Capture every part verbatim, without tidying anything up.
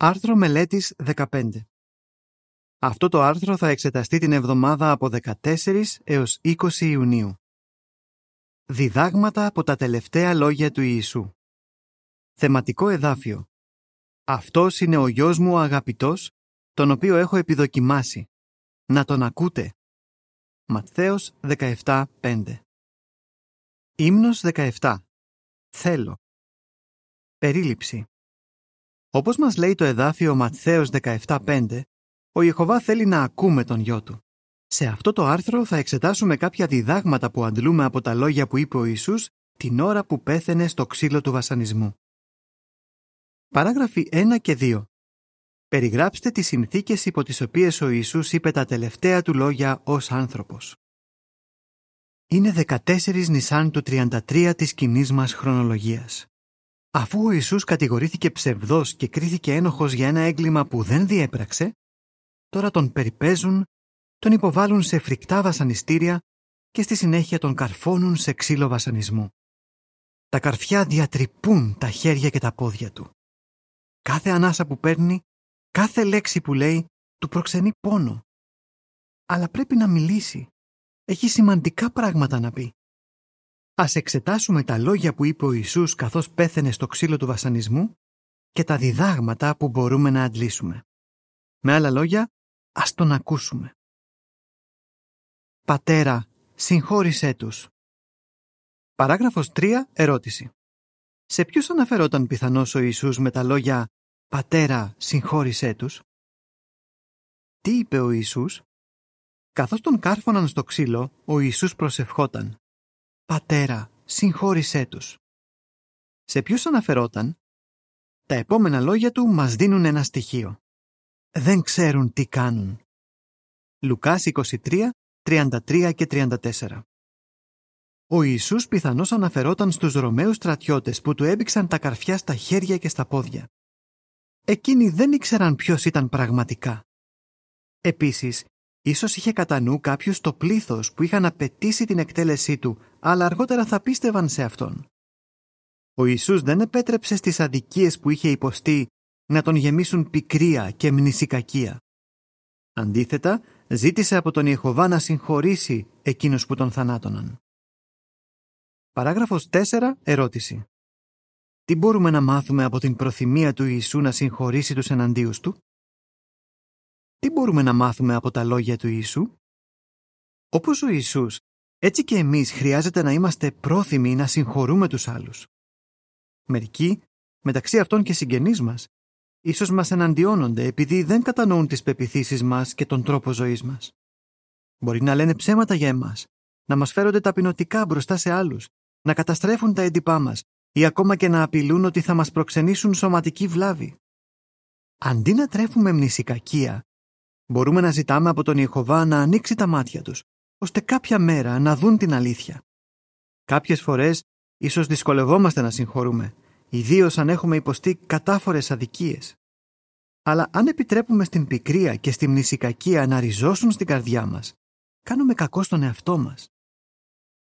Άρθρο μελέτης δεκαπέντε. Αυτό το άρθρο θα εξεταστεί την εβδομάδα από δεκατέσσερις έως είκοσι Ιουνίου. Διδάγματα από τα τελευταία λόγια του Ιησού. Θεματικό εδάφιο. Αυτός είναι ο γιος μου ο αγαπητός, τον οποίο έχω επιδοκιμάσει. Να τον ακούτε. Ματθαίος δεκαεπτά πέντε. Ύμνος δεκαεπτά. Θέλω. Περίληψη. Όπως μας λέει το εδάφιο Ματθαίος δεκαεπτά πέντε, ο Ιεχωβά θέλει να ακούμε τον γιο του. Σε αυτό το άρθρο θα εξετάσουμε κάποια διδάγματα που αντλούμε από τα λόγια που είπε ο Ιησούς την ώρα που πέθαινε στο ξύλο του βασανισμού. Παράγραφοι ένα και δύο. Περιγράψτε τις συνθήκες υπό τις οποίες ο Ιησούς είπε τα τελευταία του λόγια ως άνθρωπος. Είναι δεκατέσσερις Νισάν του τριάντα τρία της κοινής μας χρονολογίας. Αφού ο Ιησούς κατηγορήθηκε ψευδός και κρίθηκε ένοχος για ένα έγκλημα που δεν διέπραξε, τώρα τον περιπέζουν, τον υποβάλλουν σε φρικτά βασανιστήρια και στη συνέχεια τον καρφώνουν σε ξύλο βασανισμού. Τα καρφιά διατρυπούν τα χέρια και τα πόδια του. Κάθε ανάσα που παίρνει, κάθε λέξη που λέει, του προξενεί πόνο. Αλλά πρέπει να μιλήσει. Έχει σημαντικά πράγματα να πει. Ας εξετάσουμε τα λόγια που είπε ο Ιησούς καθώς πέθαινε στο ξύλο του βασανισμού και τα διδάγματα που μπορούμε να αντλήσουμε. Με άλλα λόγια, ας τον ακούσουμε. Πατέρα, συγχώρησέ τους. Παράγραφος τρία, ερώτηση. Σε ποιους αναφερόταν πιθανώς ο Ιησούς με τα λόγια «Πατέρα, συγχώρησέ τους»? Τι είπε ο Ιησούς? Καθώς τον κάρφωναν στο ξύλο, ο Ιησούς προσευχόταν. «Πατέρα, συγχώρησέ τους». Σε ποιους αναφερόταν? Τα επόμενα λόγια του μας δίνουν ένα στοιχείο. Δεν ξέρουν τι κάνουν. Λουκάς είκοσι τρία, τριάντα τρία και τριάντα τέσσερα. Ο Ιησούς πιθανώς αναφερόταν στους Ρωμαίους στρατιώτες που του έμπηξαν τα καρφιά στα χέρια και στα πόδια. Εκείνοι δεν ήξεραν ποιος ήταν πραγματικά. Επίσης, ίσως είχε κατά νου κάποιους το πλήθος που είχαν απαιτήσει την εκτέλεσή του, αλλά αργότερα θα πίστευαν σε αυτόν. Ο Ιησούς δεν επέτρεψε στις αδικίες που είχε υποστεί να τον γεμίσουν πικρία και μνησικακία. Αντίθετα, ζήτησε από τον Ιεχωβά να συγχωρήσει εκείνους που τον θανάτωναν. Παράγραφος τέσσερα, ερώτηση. Τι μπορούμε να μάθουμε από την προθυμία του Ιησού να συγχωρήσει τους εναντίους του? Τι μπορούμε να μάθουμε από τα λόγια του Ιησού? Όπως ο Ιησούς, έτσι και εμείς χρειάζεται να είμαστε πρόθυμοι να συγχωρούμε τους άλλους. Μερικοί, μεταξύ αυτών και συγγενείς μας, ίσως μας εναντιώνονται επειδή δεν κατανοούν τις πεποιθήσεις μας και τον τρόπο ζωής μας. Μπορεί να λένε ψέματα για εμάς, να μας φέρονται ταπεινωτικά μπροστά σε άλλους, να καταστρέφουν τα έντυπά μας ή ακόμα και να απειλούν ότι θα μας προξενήσουν σωματική βλάβη. Αντί να τρέφουμε μνησικακία, μπορούμε να ζητάμε από τον Ιεχωβά να ανοίξει τα μάτια τους, ώστε κάποια μέρα να δουν την αλήθεια. Κάποιες φορές, ίσως δυσκολευόμαστε να συγχωρούμε, ιδίως αν έχουμε υποστεί κατάφορες αδικίες. Αλλά αν επιτρέπουμε στην πικρία και στη μνησικακία να ριζώσουν στην καρδιά μας, κάνουμε κακό στον εαυτό μας.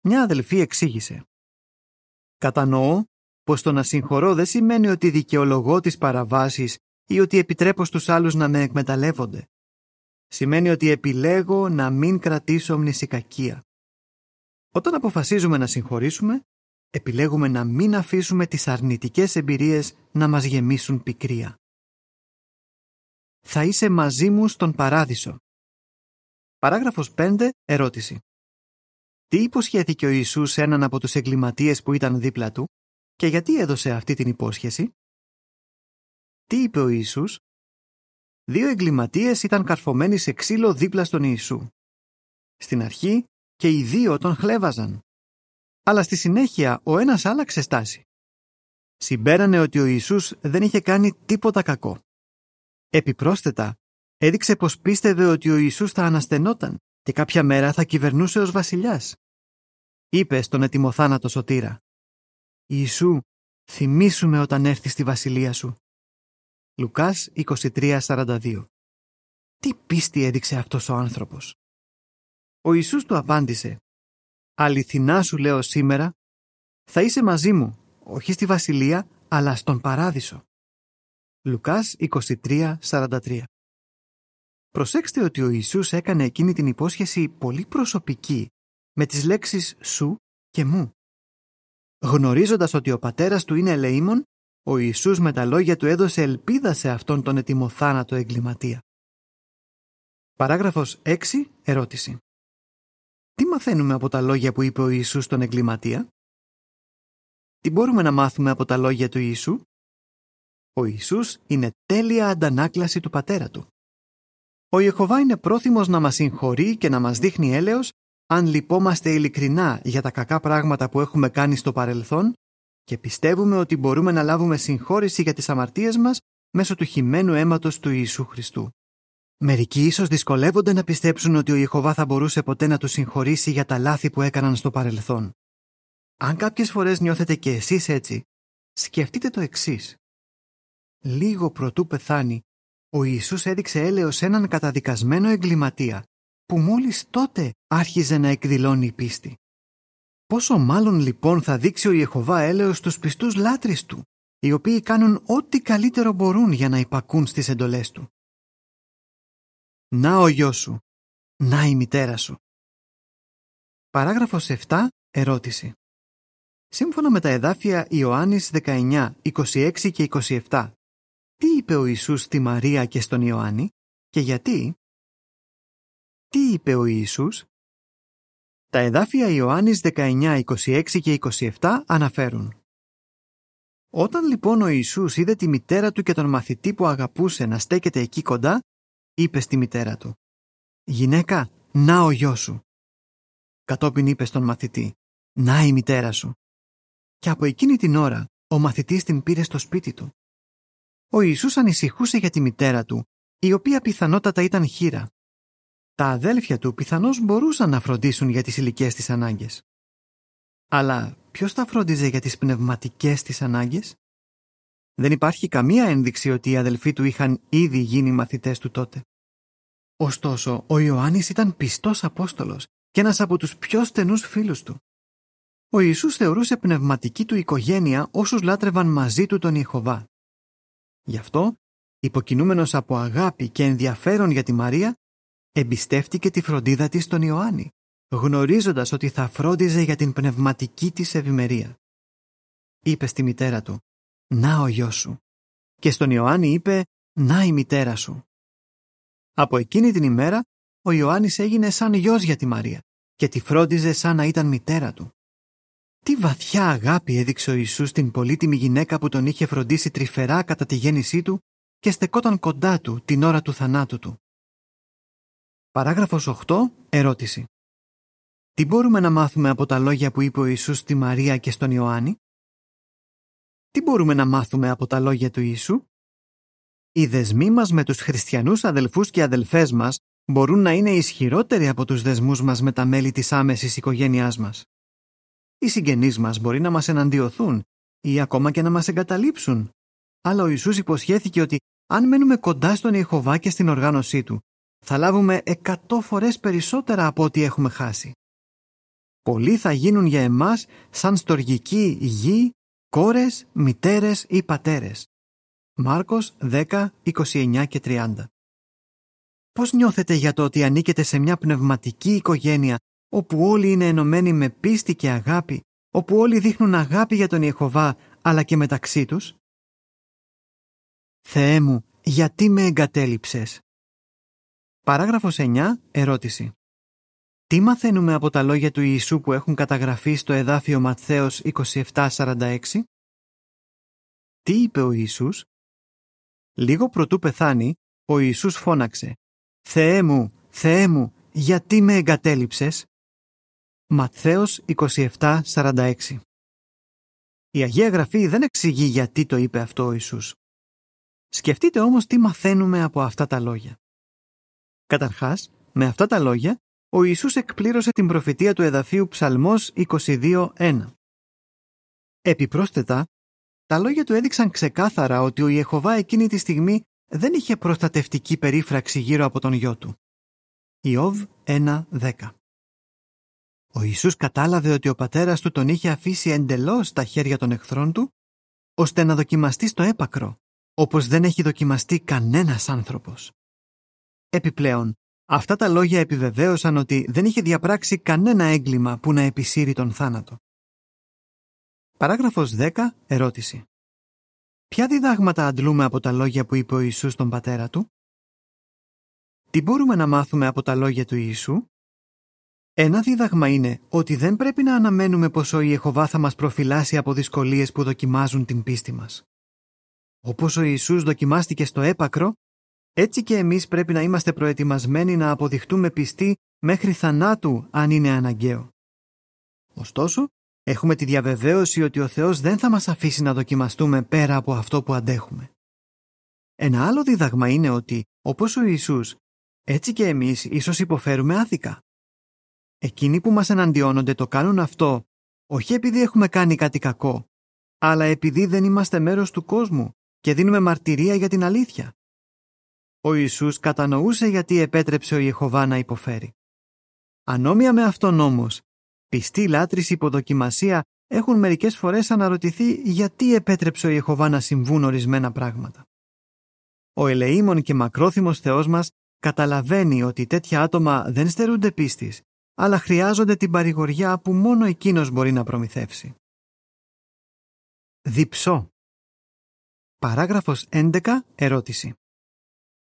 Μια αδελφή εξήγησε. Κατανοώ πως το να συγχωρώ δεν σημαίνει ότι δικαιολογώ τις παραβάσεις ή ότι επιτρέπω στους άλλους να με εκμεταλλεύονται. Σημαίνει ότι επιλέγω να μην κρατήσω μνησικακία. Όταν αποφασίζουμε να συγχωρήσουμε, επιλέγουμε να μην αφήσουμε τις αρνητικές εμπειρίες να μας γεμίσουν πικρία. Θα είσαι μαζί μου στον παράδεισο. Παράγραφος πέντε, ερώτηση. Τι υποσχέθηκε ο Ιησούς σε έναν από τους εγκληματίες που ήταν δίπλα του και γιατί έδωσε αυτή την υπόσχεση? Τι είπε ο Ιησούς? Δύο εγκληματίες ήταν καρφωμένοι σε ξύλο δίπλα στον Ιησού. Στην αρχή και οι δύο τον χλέβαζαν. Αλλά στη συνέχεια ο ένας άλλαξε στάση. Συμπέρανε ότι ο Ιησούς δεν είχε κάνει τίποτα κακό. Επιπρόσθετα, έδειξε πως πίστευε ότι ο Ιησούς θα αναστενόταν και κάποια μέρα θα κυβερνούσε ως βασιλιάς. Είπε στον ετοιμοθάνατο σωτήρα, «Ιησού, θυμήσου με όταν έρθεις στη βασιλεία σου». Λουκάς είκοσι τρία σαράντα δύο. Τι πίστη έδειξε αυτός ο άνθρωπος? Ο Ιησούς του απάντησε, «Αληθινά σου λέω σήμερα, θα είσαι μαζί μου, όχι στη βασιλεία, αλλά στον παράδεισο». Λουκάς είκοσι τρία σαράντα τρία. Προσέξτε ότι ο Ιησούς έκανε εκείνη την υπόσχεση πολύ προσωπική, με τις λέξεις «σου» και «μου». Γνωρίζοντας ότι ο πατέρας του είναι ελεήμων, ο Ιησούς με τα λόγια του έδωσε ελπίδα σε αυτόν τον ετοιμοθάνατο εγκληματία. Παράγραφος έξι. Ερώτηση. Τι μαθαίνουμε από τα λόγια που είπε ο Ιησούς στον εγκληματία? Τι μπορούμε να μάθουμε από τα λόγια του Ιησού? Ο Ιησούς είναι τέλεια αντανάκλαση του πατέρα του. Ο Ιεχωβά είναι πρόθυμος να μας συγχωρεί και να μας δείχνει έλεος αν λυπόμαστε ειλικρινά για τα κακά πράγματα που έχουμε κάνει στο παρελθόν και πιστεύουμε ότι μπορούμε να λάβουμε συγχώρεση για τις αμαρτίες μας μέσω του χυμένου αίματος του Ιησού Χριστού. Μερικοί ίσως δυσκολεύονται να πιστέψουν ότι ο Ιεχωβά θα μπορούσε ποτέ να τους συγχωρήσει για τα λάθη που έκαναν στο παρελθόν. Αν κάποιες φορές νιώθετε και εσείς έτσι, σκεφτείτε το εξής. Λίγο προτού πεθάνει, ο Ιησούς έδειξε έλεος έναν καταδικασμένο εγκληματία, που μόλις τότε άρχιζε να εκδηλώνει πίστη. Πόσο μάλλον λοιπόν θα δείξει ο Ιεχωβά έλεος στους πιστούς λάτρεις του, οι οποίοι κάνουν ό,τι καλύτερο μπορούν για να υπακούν στις εντολές του. Να ο γιος σου, να η μητέρα σου. Παράγραφος επτά. Ερώτηση. Σύμφωνα με τα εδάφια Ιωάννης δεκαεννιά, είκοσι έξι και είκοσι επτά, τι είπε ο Ιησούς στη Μαρία και στον Ιωάννη και γιατί? Τι είπε ο Ιησούς? Τα εδάφια Ιωάννης δεκαεννιά, είκοσι έξι και είκοσι επτά αναφέρουν: Όταν λοιπόν ο Ιησούς είδε τη μητέρα του και τον μαθητή που αγαπούσε να στέκεται εκεί κοντά, είπε στη μητέρα του: «Γυναίκα, να ο γιος σου». Κατόπιν είπε στον μαθητή: «Να η μητέρα σου». Και από εκείνη την ώρα ο μαθητής την πήρε στο σπίτι του. Ο Ιησούς ανησυχούσε για τη μητέρα του, η οποία πιθανότατα ήταν χήρα. Τα αδέλφια του πιθανώς μπορούσαν να φροντίσουν για τις ηλικές της ανάγκες. Αλλά ποιος θα φρόντιζε για τις πνευματικές της ανάγκες? Δεν υπάρχει καμία ένδειξη ότι οι αδελφοί του είχαν ήδη γίνει μαθητές του τότε. Ωστόσο, ο Ιωάννης ήταν πιστός απόστολος και ένας από τους πιο στενούς φίλους του. Ο Ιησούς θεωρούσε πνευματική του οικογένεια όσους λάτρευαν μαζί του τον Ιεχωβά. Γι' αυτό, υποκινούμενος από αγάπη και ενδιαφέρον για τη Μαρία, εμπιστεύτηκε τη φροντίδα της στον Ιωάννη, γνωρίζοντας ότι θα φρόντιζε για την πνευματική της ευημερία. Είπε στη μητέρα του: «Να ο γιος σου», και στον Ιωάννη είπε: «Να η μητέρα σου». Από εκείνη την ημέρα, ο Ιωάννης έγινε σαν γιος για τη Μαρία και τη φρόντιζε σαν να ήταν μητέρα του. Τι βαθιά αγάπη έδειξε ο Ιησούς στην πολύτιμη γυναίκα που τον είχε φροντίσει τρυφερά κατά τη γέννησή του και στεκόταν κοντά του την ώρα του θανάτου του. Παράγραφος οκτώ. Ερώτηση. Τι μπορούμε να μάθουμε από τα λόγια που είπε ο Ιησούς στη Μαρία και στον Ιωάννη? Τι μπορούμε να μάθουμε από τα λόγια του Ιησού? Οι δεσμοί μας με τους χριστιανούς αδελφούς και αδελφές μας μπορούν να είναι ισχυρότεροι από τους δεσμούς μας με τα μέλη της άμεσης οικογένειάς μας. Οι συγγενείς μας μπορεί να μας εναντιωθούν ή ακόμα και να μας εγκαταλείψουν, αλλά ο Ιησούς υποσχέθηκε ότι αν μένουμε κοντά στον Ιεχωβά και στην οργάνωσή του, θα λάβουμε εκατό φορές περισσότερα από ό,τι έχουμε χάσει. Πολλοί θα γίνουν για εμάς σαν στοργική γη, κόρες, μητέρες ή πατέρες. Μάρκος δέκα, είκοσι εννιά και τριάντα. Πώς νιώθετε για το ότι ανήκετε σε μια πνευματική οικογένεια όπου όλοι είναι ενωμένοι με πίστη και αγάπη, όπου όλοι δείχνουν αγάπη για τον Ιεχωβά αλλά και μεταξύ τους? Θεέ μου, γιατί με εγκατέλειψες? Παράγραφος εννιά. Ερώτηση. Τι μαθαίνουμε από τα λόγια του Ιησού που έχουν καταγραφεί στο εδάφιο Ματθαίος είκοσι επτά σαράντα έξι? Τι είπε ο Ιησούς? Λίγο προτού πεθάνει, ο Ιησούς φώναξε: «Θεέ μου, Θεέ μου, γιατί με εγκατέλειψες?» Ματθαίος είκοσι επτά σαράντα έξι. Η Αγία Γραφή δεν εξηγεί γιατί το είπε αυτό ο Ιησούς. Σκεφτείτε όμως τι μαθαίνουμε από αυτά τα λόγια. Καταρχάς, με αυτά τα λόγια, ο Ιησούς εκπλήρωσε την προφητεία του εδαφίου Ψαλμός είκοσι δύο ένα. Επιπρόσθετα, τα λόγια του έδειξαν ξεκάθαρα ότι ο Ιεχωβά εκείνη τη στιγμή δεν είχε προστατευτική περίφραξη γύρω από τον γιο του. Ιώβ ένα δέκα. Ο Ιησούς κατάλαβε ότι ο πατέρας του τον είχε αφήσει εντελώς στα χέρια των εχθρών του, ώστε να δοκιμαστεί στο έπακρο, όπως δεν έχει δοκιμαστεί κανένας άνθρωπος. Επιπλέον, αυτά τα λόγια επιβεβαίωσαν ότι δεν είχε διαπράξει κανένα έγκλημα που να επισύρει τον θάνατο. Παράγραφος δέκα. Ερώτηση. Ποια διδάγματα αντλούμε από τα λόγια που είπε ο Ιησούς στον πατέρα του? Τι μπορούμε να μάθουμε από τα λόγια του Ιησού? Ένα δίδαγμα είναι ότι δεν πρέπει να αναμένουμε πως ο Ιεχωβά θα μας προφυλάσει από δυσκολίες που δοκιμάζουν την πίστη μας. Όπως ο Ιησούς δοκιμάστηκε στο έπακρο, έτσι και εμείς πρέπει να είμαστε προετοιμασμένοι να αποδειχτούμε πιστοί μέχρι θανάτου αν είναι αναγκαίο. Ωστόσο, έχουμε τη διαβεβαίωση ότι ο Θεός δεν θα μας αφήσει να δοκιμαστούμε πέρα από αυτό που αντέχουμε. Ένα άλλο δίδαγμα είναι ότι, όπως ο Ιησούς, έτσι και εμείς ίσως υποφέρουμε άδικα. Εκείνοι που μας εναντιώνονται το κάνουν αυτό, όχι επειδή έχουμε κάνει κάτι κακό, αλλά επειδή δεν είμαστε μέρος του κόσμου και δίνουμε μαρτυρία για την αλήθεια. Ο Ιησούς κατανοούσε γιατί επέτρεψε ο Ιεχωβά να υποφέρει. Ανόμοια με αυτόν όμως, πιστή λάτρης υποδοκιμασία έχουν μερικές φορές αναρωτηθεί γιατί επέτρεψε ο Ιεχωβά να συμβούν ορισμένα πράγματα. Ο ελεήμων και μακρόθυμος Θεός μας καταλαβαίνει ότι τέτοια άτομα δεν στερούνται πίστης, αλλά χρειάζονται την παρηγοριά που μόνο εκείνος μπορεί να προμηθεύσει. Διψώ. Παράγραφος έντεκα. Ερώτηση.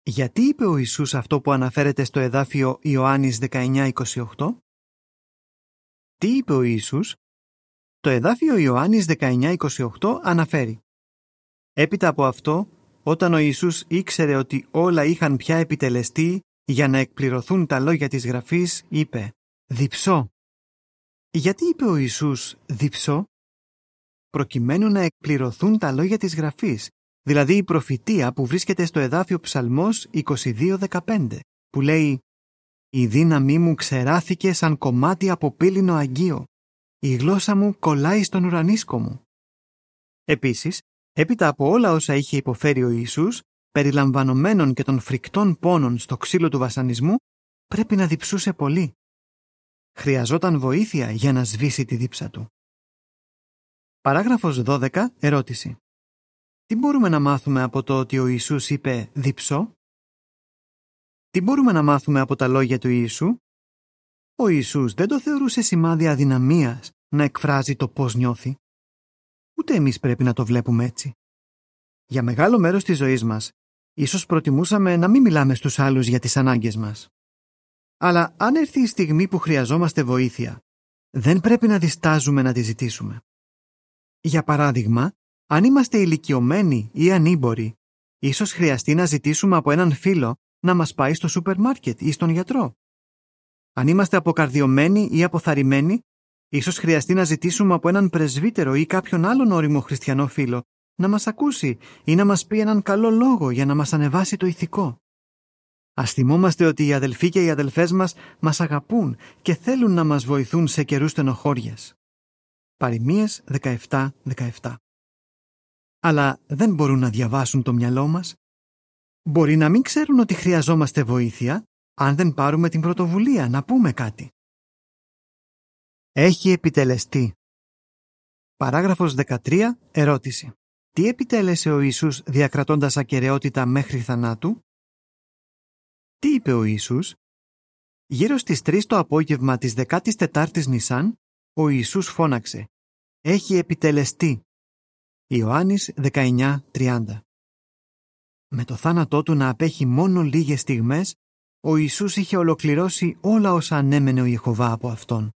Γιατί είπε ο Ιησούς αυτό που αναφέρεται στο εδάφιο Ιωάννης δεκαεννιά είκοσι οκτώ? Τι είπε ο Ιησούς? Το εδάφιο Ιωάννης δεκαεννιά είκοσι οκτώ αναφέρει: «Έπειτα από αυτό, όταν ο Ιησούς ήξερε ότι όλα είχαν πια επιτελεστεί για να εκπληρωθούν τα λόγια της Γραφής, είπε: Διψώ». Γιατί είπε ο Ιησούς «διψώ»? Προκειμένου να εκπληρωθούν τα λόγια της Γραφής, δηλαδή η προφητεία που βρίσκεται στο εδάφιο Ψαλμός είκοσι δύο δεκαπέντε, που λέει «Η δύναμή μου ξεράθηκε σαν κομμάτι από πύληνο αγγείο, η γλώσσα μου κολλάει στον ουρανίσκο μου». Επίσης, έπειτα από όλα όσα είχε υποφέρει ο Ιησούς, περιλαμβανομένων και των φρικτών πόνων στο ξύλο του βασανισμού, πρέπει να διψούσε πολύ. Χρειαζόταν βοήθεια για να σβήσει τη δίψα του. Παράγραφος δώδεκα. Ερώτηση. Τι μπορούμε να μάθουμε από το ότι ο Ιησούς είπε «διψώ»? Τι μπορούμε να μάθουμε από τα λόγια του Ιησού? Ο Ιησούς δεν το θεωρούσε σημάδι αδυναμίας να εκφράζει το πώς νιώθει. Ούτε εμείς πρέπει να το βλέπουμε έτσι. Για μεγάλο μέρος της ζωής μας, ίσως προτιμούσαμε να μην μιλάμε στους άλλους για τις ανάγκες μας. Αλλά αν έρθει η στιγμή που χρειαζόμαστε βοήθεια, δεν πρέπει να διστάζουμε να τη ζητήσουμε. Για παράδειγμα, αν είμαστε ηλικιωμένοι ή ανήμποροι, ίσως χρειαστεί να ζητήσουμε από έναν φίλο να μας πάει στο σούπερ μάρκετ ή στον γιατρό. Αν είμαστε αποκαρδιωμένοι ή αποθαρρυμένοι, ίσως χρειαστεί να ζητήσουμε από έναν πρεσβύτερο ή κάποιον άλλον ώριμο χριστιανό φίλο να μας ακούσει ή να μας πει έναν καλό λόγο για να μας ανεβάσει το ηθικό. Ας θυμόμαστε ότι οι αδελφοί και οι αδελφές μας μας αγαπούν και θέλουν να μας βοηθούν σε καιρούς στενοχώριας. Παροιμίες δεκαεπτά δεκαεπτά. Αλλά δεν μπορούν να διαβάσουν το μυαλό μας. Μπορεί να μην ξέρουν ότι χρειαζόμαστε βοήθεια, αν δεν πάρουμε την πρωτοβουλία να πούμε κάτι. Έχει επιτελεστεί. Παράγραφος δεκατρία. Ερώτηση. Τι επιτέλεσε ο Ιησούς διακρατώντας ακεραιότητα μέχρι θανάτου? Τι είπε ο Ιησούς? Γύρω στις τρεις το απόγευμα της δεκατέσσερις Νισάν, ο Ιησούς φώναξε «Έχει επιτελεστεί». Ιωάννης δεκαεννιά τριάντα. Με το θάνατό του να απέχει μόνο λίγες στιγμές, ο Ιησούς είχε ολοκληρώσει όλα όσα ανέμενε ο Ιεχωβά από αυτόν.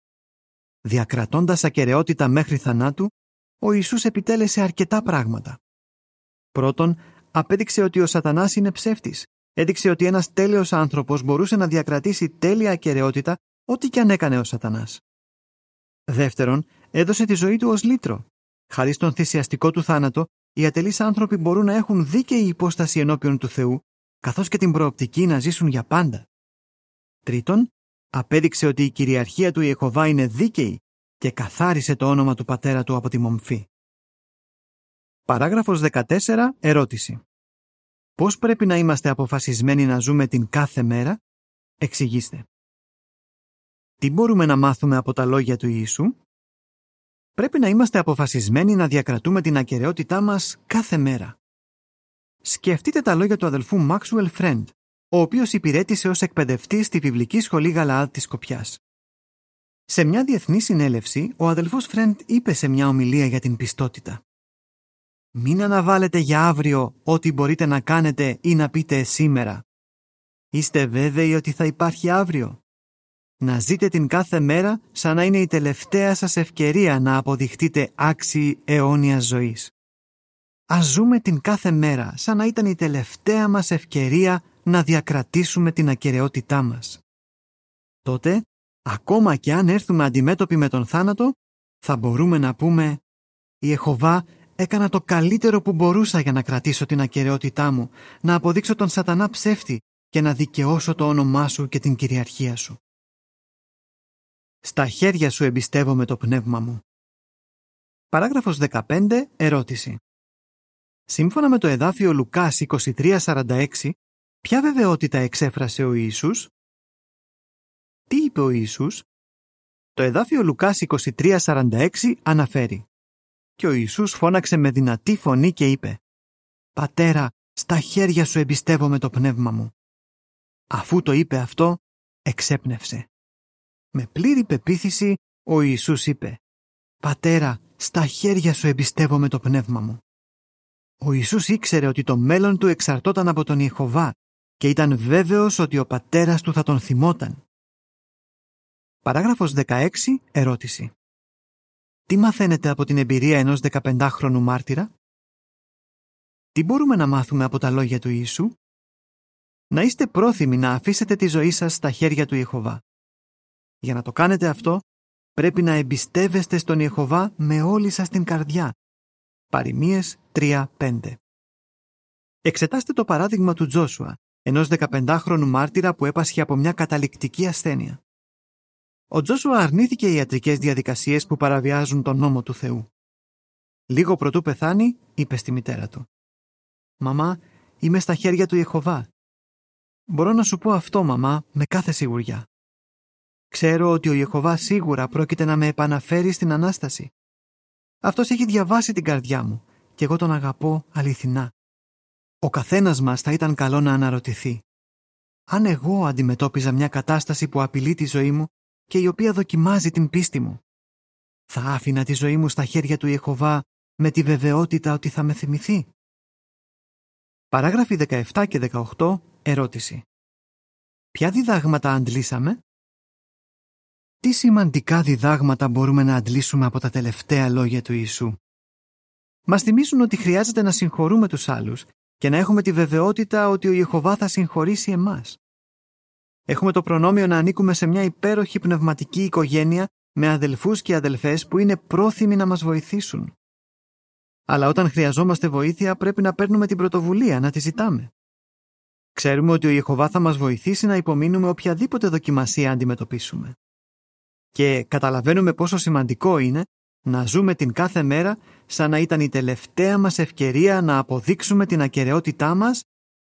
Διακρατώντας ακεραιότητα μέχρι θανάτου, ο Ιησούς επιτέλεσε αρκετά πράγματα. Πρώτον, απέδειξε ότι ο Σατανάς είναι ψεύτης. Έδειξε ότι ένας τέλειος άνθρωπος μπορούσε να διακρατήσει τέλεια ακεραιότητα ό,τι και αν έκανε ο Σατανάς. Δεύτερον, έδωσε τη ζωή του ως λύτρο. Χάρη στον θυσιαστικό του θάνατο, οι ατελείς άνθρωποι μπορούν να έχουν δίκαιη υπόσταση ενώπιον του Θεού, καθώς και την προοπτική να ζήσουν για πάντα. Τρίτον, απέδειξε ότι η κυριαρχία του Ιεχωβά είναι δίκαιη και καθάρισε το όνομα του πατέρα του από τη μομφή. Παράγραφος δεκατέσσερα. Ερώτηση. Πώς πρέπει να είμαστε αποφασισμένοι να ζούμε την κάθε μέρα? Εξηγήστε. Τι μπορούμε να μάθουμε από τα λόγια του Ιησού? Πρέπει να είμαστε αποφασισμένοι να διακρατούμε την ακεραιότητά μας κάθε μέρα. Σκεφτείτε τα λόγια του αδελφού Maxwell Friend, ο οποίος υπηρέτησε ως εκπαιδευτής στη Βιβλική Σχολή Γαλαάδ της Σκοπιάς. Σε μια διεθνή συνέλευση, ο αδελφός Friend είπε σε μια ομιλία για την πιστότητα: «Μην αναβάλλετε για αύριο ό,τι μπορείτε να κάνετε ή να πείτε σήμερα. Είστε βέβαιοι ότι θα υπάρχει αύριο. Να ζείτε την κάθε μέρα σαν να είναι η τελευταία σας ευκαιρία να αποδειχτείτε άξιοι αιώνιας ζωής. Ας ζούμε την κάθε μέρα σαν να ήταν η τελευταία μας ευκαιρία να διακρατήσουμε την ακεραιότητά μας. Τότε, ακόμα και αν έρθουμε αντιμέτωποι με τον θάνατο, θα μπορούμε να πούμε: «Ιεχωβά, έκανα το καλύτερο που μπορούσα για να κρατήσω την ακεραιότητά μου, να αποδείξω τον Σατανά ψεύτη και να δικαιώσω το όνομά σου και την κυριαρχία σου. Στα χέρια σου εμπιστεύομαι το πνεύμα μου». Παράγραφος δεκαπέντε. Ερώτηση. Σύμφωνα με το εδάφιο Λουκάς είκοσι τρία σαράντα έξι, ποια βεβαιότητα εξέφρασε ο Ιησούς? Τι είπε ο Ιησούς? Το εδάφιο Λουκάς είκοσι τρία σαράντα έξι αναφέρει: «Και ο Ιησούς φώναξε με δυνατή φωνή και είπε: Πατέρα, στα χέρια σου εμπιστεύομαι το πνεύμα μου». Αφού το είπε αυτό, εξέπνευσε. Με πλήρη πεποίθηση, ο Ιησούς είπε: «Πατέρα, στα χέρια σου εμπιστεύομαι το πνεύμα μου». Ο Ιησούς ήξερε ότι το μέλλον του εξαρτόταν από τον Ιεχωβά και ήταν βέβαιος ότι ο πατέρας του θα τον θυμόταν. Παράγραφος δεκαέξι. Ερώτηση. Τι μαθαίνετε από την εμπειρία ενός δεκαπεντάχρονου μάρτυρα? Τι μπορούμε να μάθουμε από τα λόγια του Ιησού? Να είστε πρόθυμοι να αφήσετε τη ζωή σας στα χέρια του Ιεχωβά. Για να το κάνετε αυτό, πρέπει να εμπιστεύεστε στον Ιεχωβά με όλη σας την καρδιά. Παροιμίες τρία πέντε. Εξετάστε το παράδειγμα του Τζόσουα, ενός δεκαπεντάχρονου μάρτυρα που έπασχε από μια καταληκτική ασθένεια. Ο Τζόσουα αρνήθηκε οι ιατρικές διαδικασίες που παραβιάζουν τον νόμο του Θεού. Λίγο προτού πεθάνει, είπε στη μητέρα του: «Μαμά, είμαι στα χέρια του Ιεχωβά. Μπορώ να σου πω αυτό, μαμά, με κάθε σιγουριά. Ξέρω ότι ο Ιεχωβά σίγουρα πρόκειται να με επαναφέρει στην Ανάσταση. Αυτός έχει διαβάσει την καρδιά μου και εγώ τον αγαπώ αληθινά». Ο καθένας μας θα ήταν καλό να αναρωτηθεί: αν εγώ αντιμετώπιζα μια κατάσταση που απειλεί τη ζωή μου και η οποία δοκιμάζει την πίστη μου, θα άφηνα τη ζωή μου στα χέρια του Ιεχωβά με τη βεβαιότητα ότι θα με θυμηθεί? Παράγραφοι δεκαεπτά και δεκαοκτώ. Ερώτηση. Ποια διδάγματα αντλήσαμε? Τι σημαντικά διδάγματα μπορούμε να αντλήσουμε από τα τελευταία λόγια του Ιησού? Μας θυμίζουν ότι χρειάζεται να συγχωρούμε τους άλλους και να έχουμε τη βεβαιότητα ότι ο Ιεχωβά θα συγχωρήσει εμάς. Έχουμε το προνόμιο να ανήκουμε σε μια υπέροχη πνευματική οικογένεια με αδελφούς και αδελφές που είναι πρόθυμοι να μας βοηθήσουν. Αλλά όταν χρειαζόμαστε βοήθεια, πρέπει να παίρνουμε την πρωτοβουλία να τη ζητάμε. Ξέρουμε ότι ο Ιεχωβά θα μας βοηθήσει να υπομείνουμε οποιαδήποτε δοκιμασία αντιμετωπίσουμε. Και καταλαβαίνουμε πόσο σημαντικό είναι να ζούμε την κάθε μέρα σαν να ήταν η τελευταία μας ευκαιρία να αποδείξουμε την ακεραιότητά μας,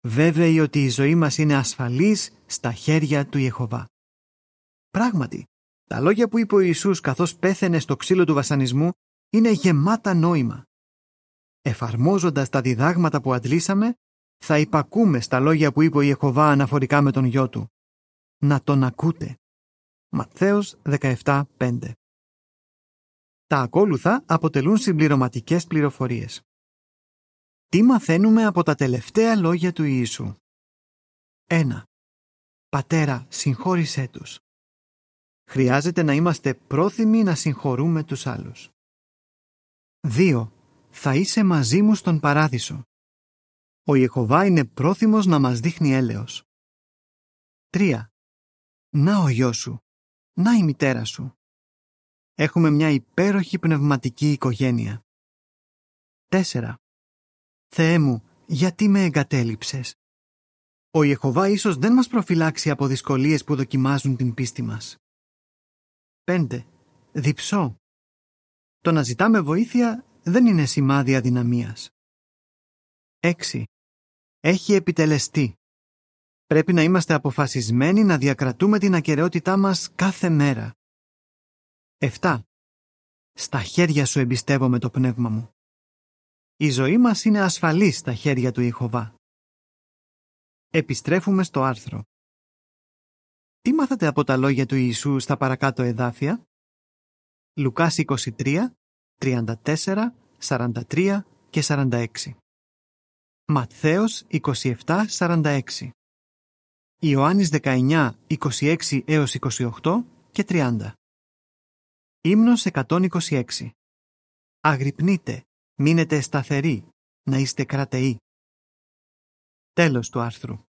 βέβαιοι ότι η ζωή μας είναι ασφαλής στα χέρια του Ιεχωβά. Πράγματι, τα λόγια που είπε ο Ιησούς καθώς πέθαινε στο ξύλο του βασανισμού είναι γεμάτα νόημα. Εφαρμόζοντας τα διδάγματα που αντλήσαμε, θα υπακούμε στα λόγια που είπε ο Ιεχωβά αναφορικά με τον γιο του: «Να τον ακούτε». Ματθαίος δεκαεπτά πέντε. Τα ακόλουθα αποτελούν συμπληρωματικές πληροφορίες. Τι μαθαίνουμε από τα τελευταία λόγια του Ιησού? ένα. Πατέρα, συγχώρησέ τους. Χρειάζεται να είμαστε πρόθυμοι να συγχωρούμε τους άλλους. δύο. Θα είσαι μαζί μου στον παράδεισο. Ο Ιεχωβά είναι πρόθυμος να μας δείχνει έλεος. τρία. Να ο γιος σου. Να η μητέρα σου. Έχουμε μια υπέροχη πνευματική οικογένεια. τέσσερα. Θεέ μου, γιατί με εγκατέλειψες? Ο Ιεχωβά ίσως δεν μας προφυλάξει από δυσκολίες που δοκιμάζουν την πίστη μας. πέντε. Διψώ. Το να ζητάμε βοήθεια δεν είναι σημάδι αδυναμίας. έξι. Έχει επιτελεστεί. Πρέπει να είμαστε αποφασισμένοι να διακρατούμε την ακεραιότητά μας κάθε μέρα. επτά. Στα χέρια σου εμπιστεύομαι το πνεύμα μου. Η ζωή μας είναι ασφαλής στα χέρια του Ιεχωβά. Επιστρέφουμε στο άρθρο. Τι μάθατε από τα λόγια του Ιησού στα παρακάτω εδάφια? Λουκάς είκοσι τρία, τριάντα τέσσερα, σαράντα τρία και σαράντα έξι. Ματθαίος είκοσι επτά, σαράντα έξι. Ιωάννης δεκαεννιά, είκοσι έξι έως είκοσι οκτώ και τριάντα. Ύμνος εκατόν είκοσι έξι. Αγρυπνείτε, μείνετε σταθεροί, να είστε κρατεοί. Τέλος του άρθρου.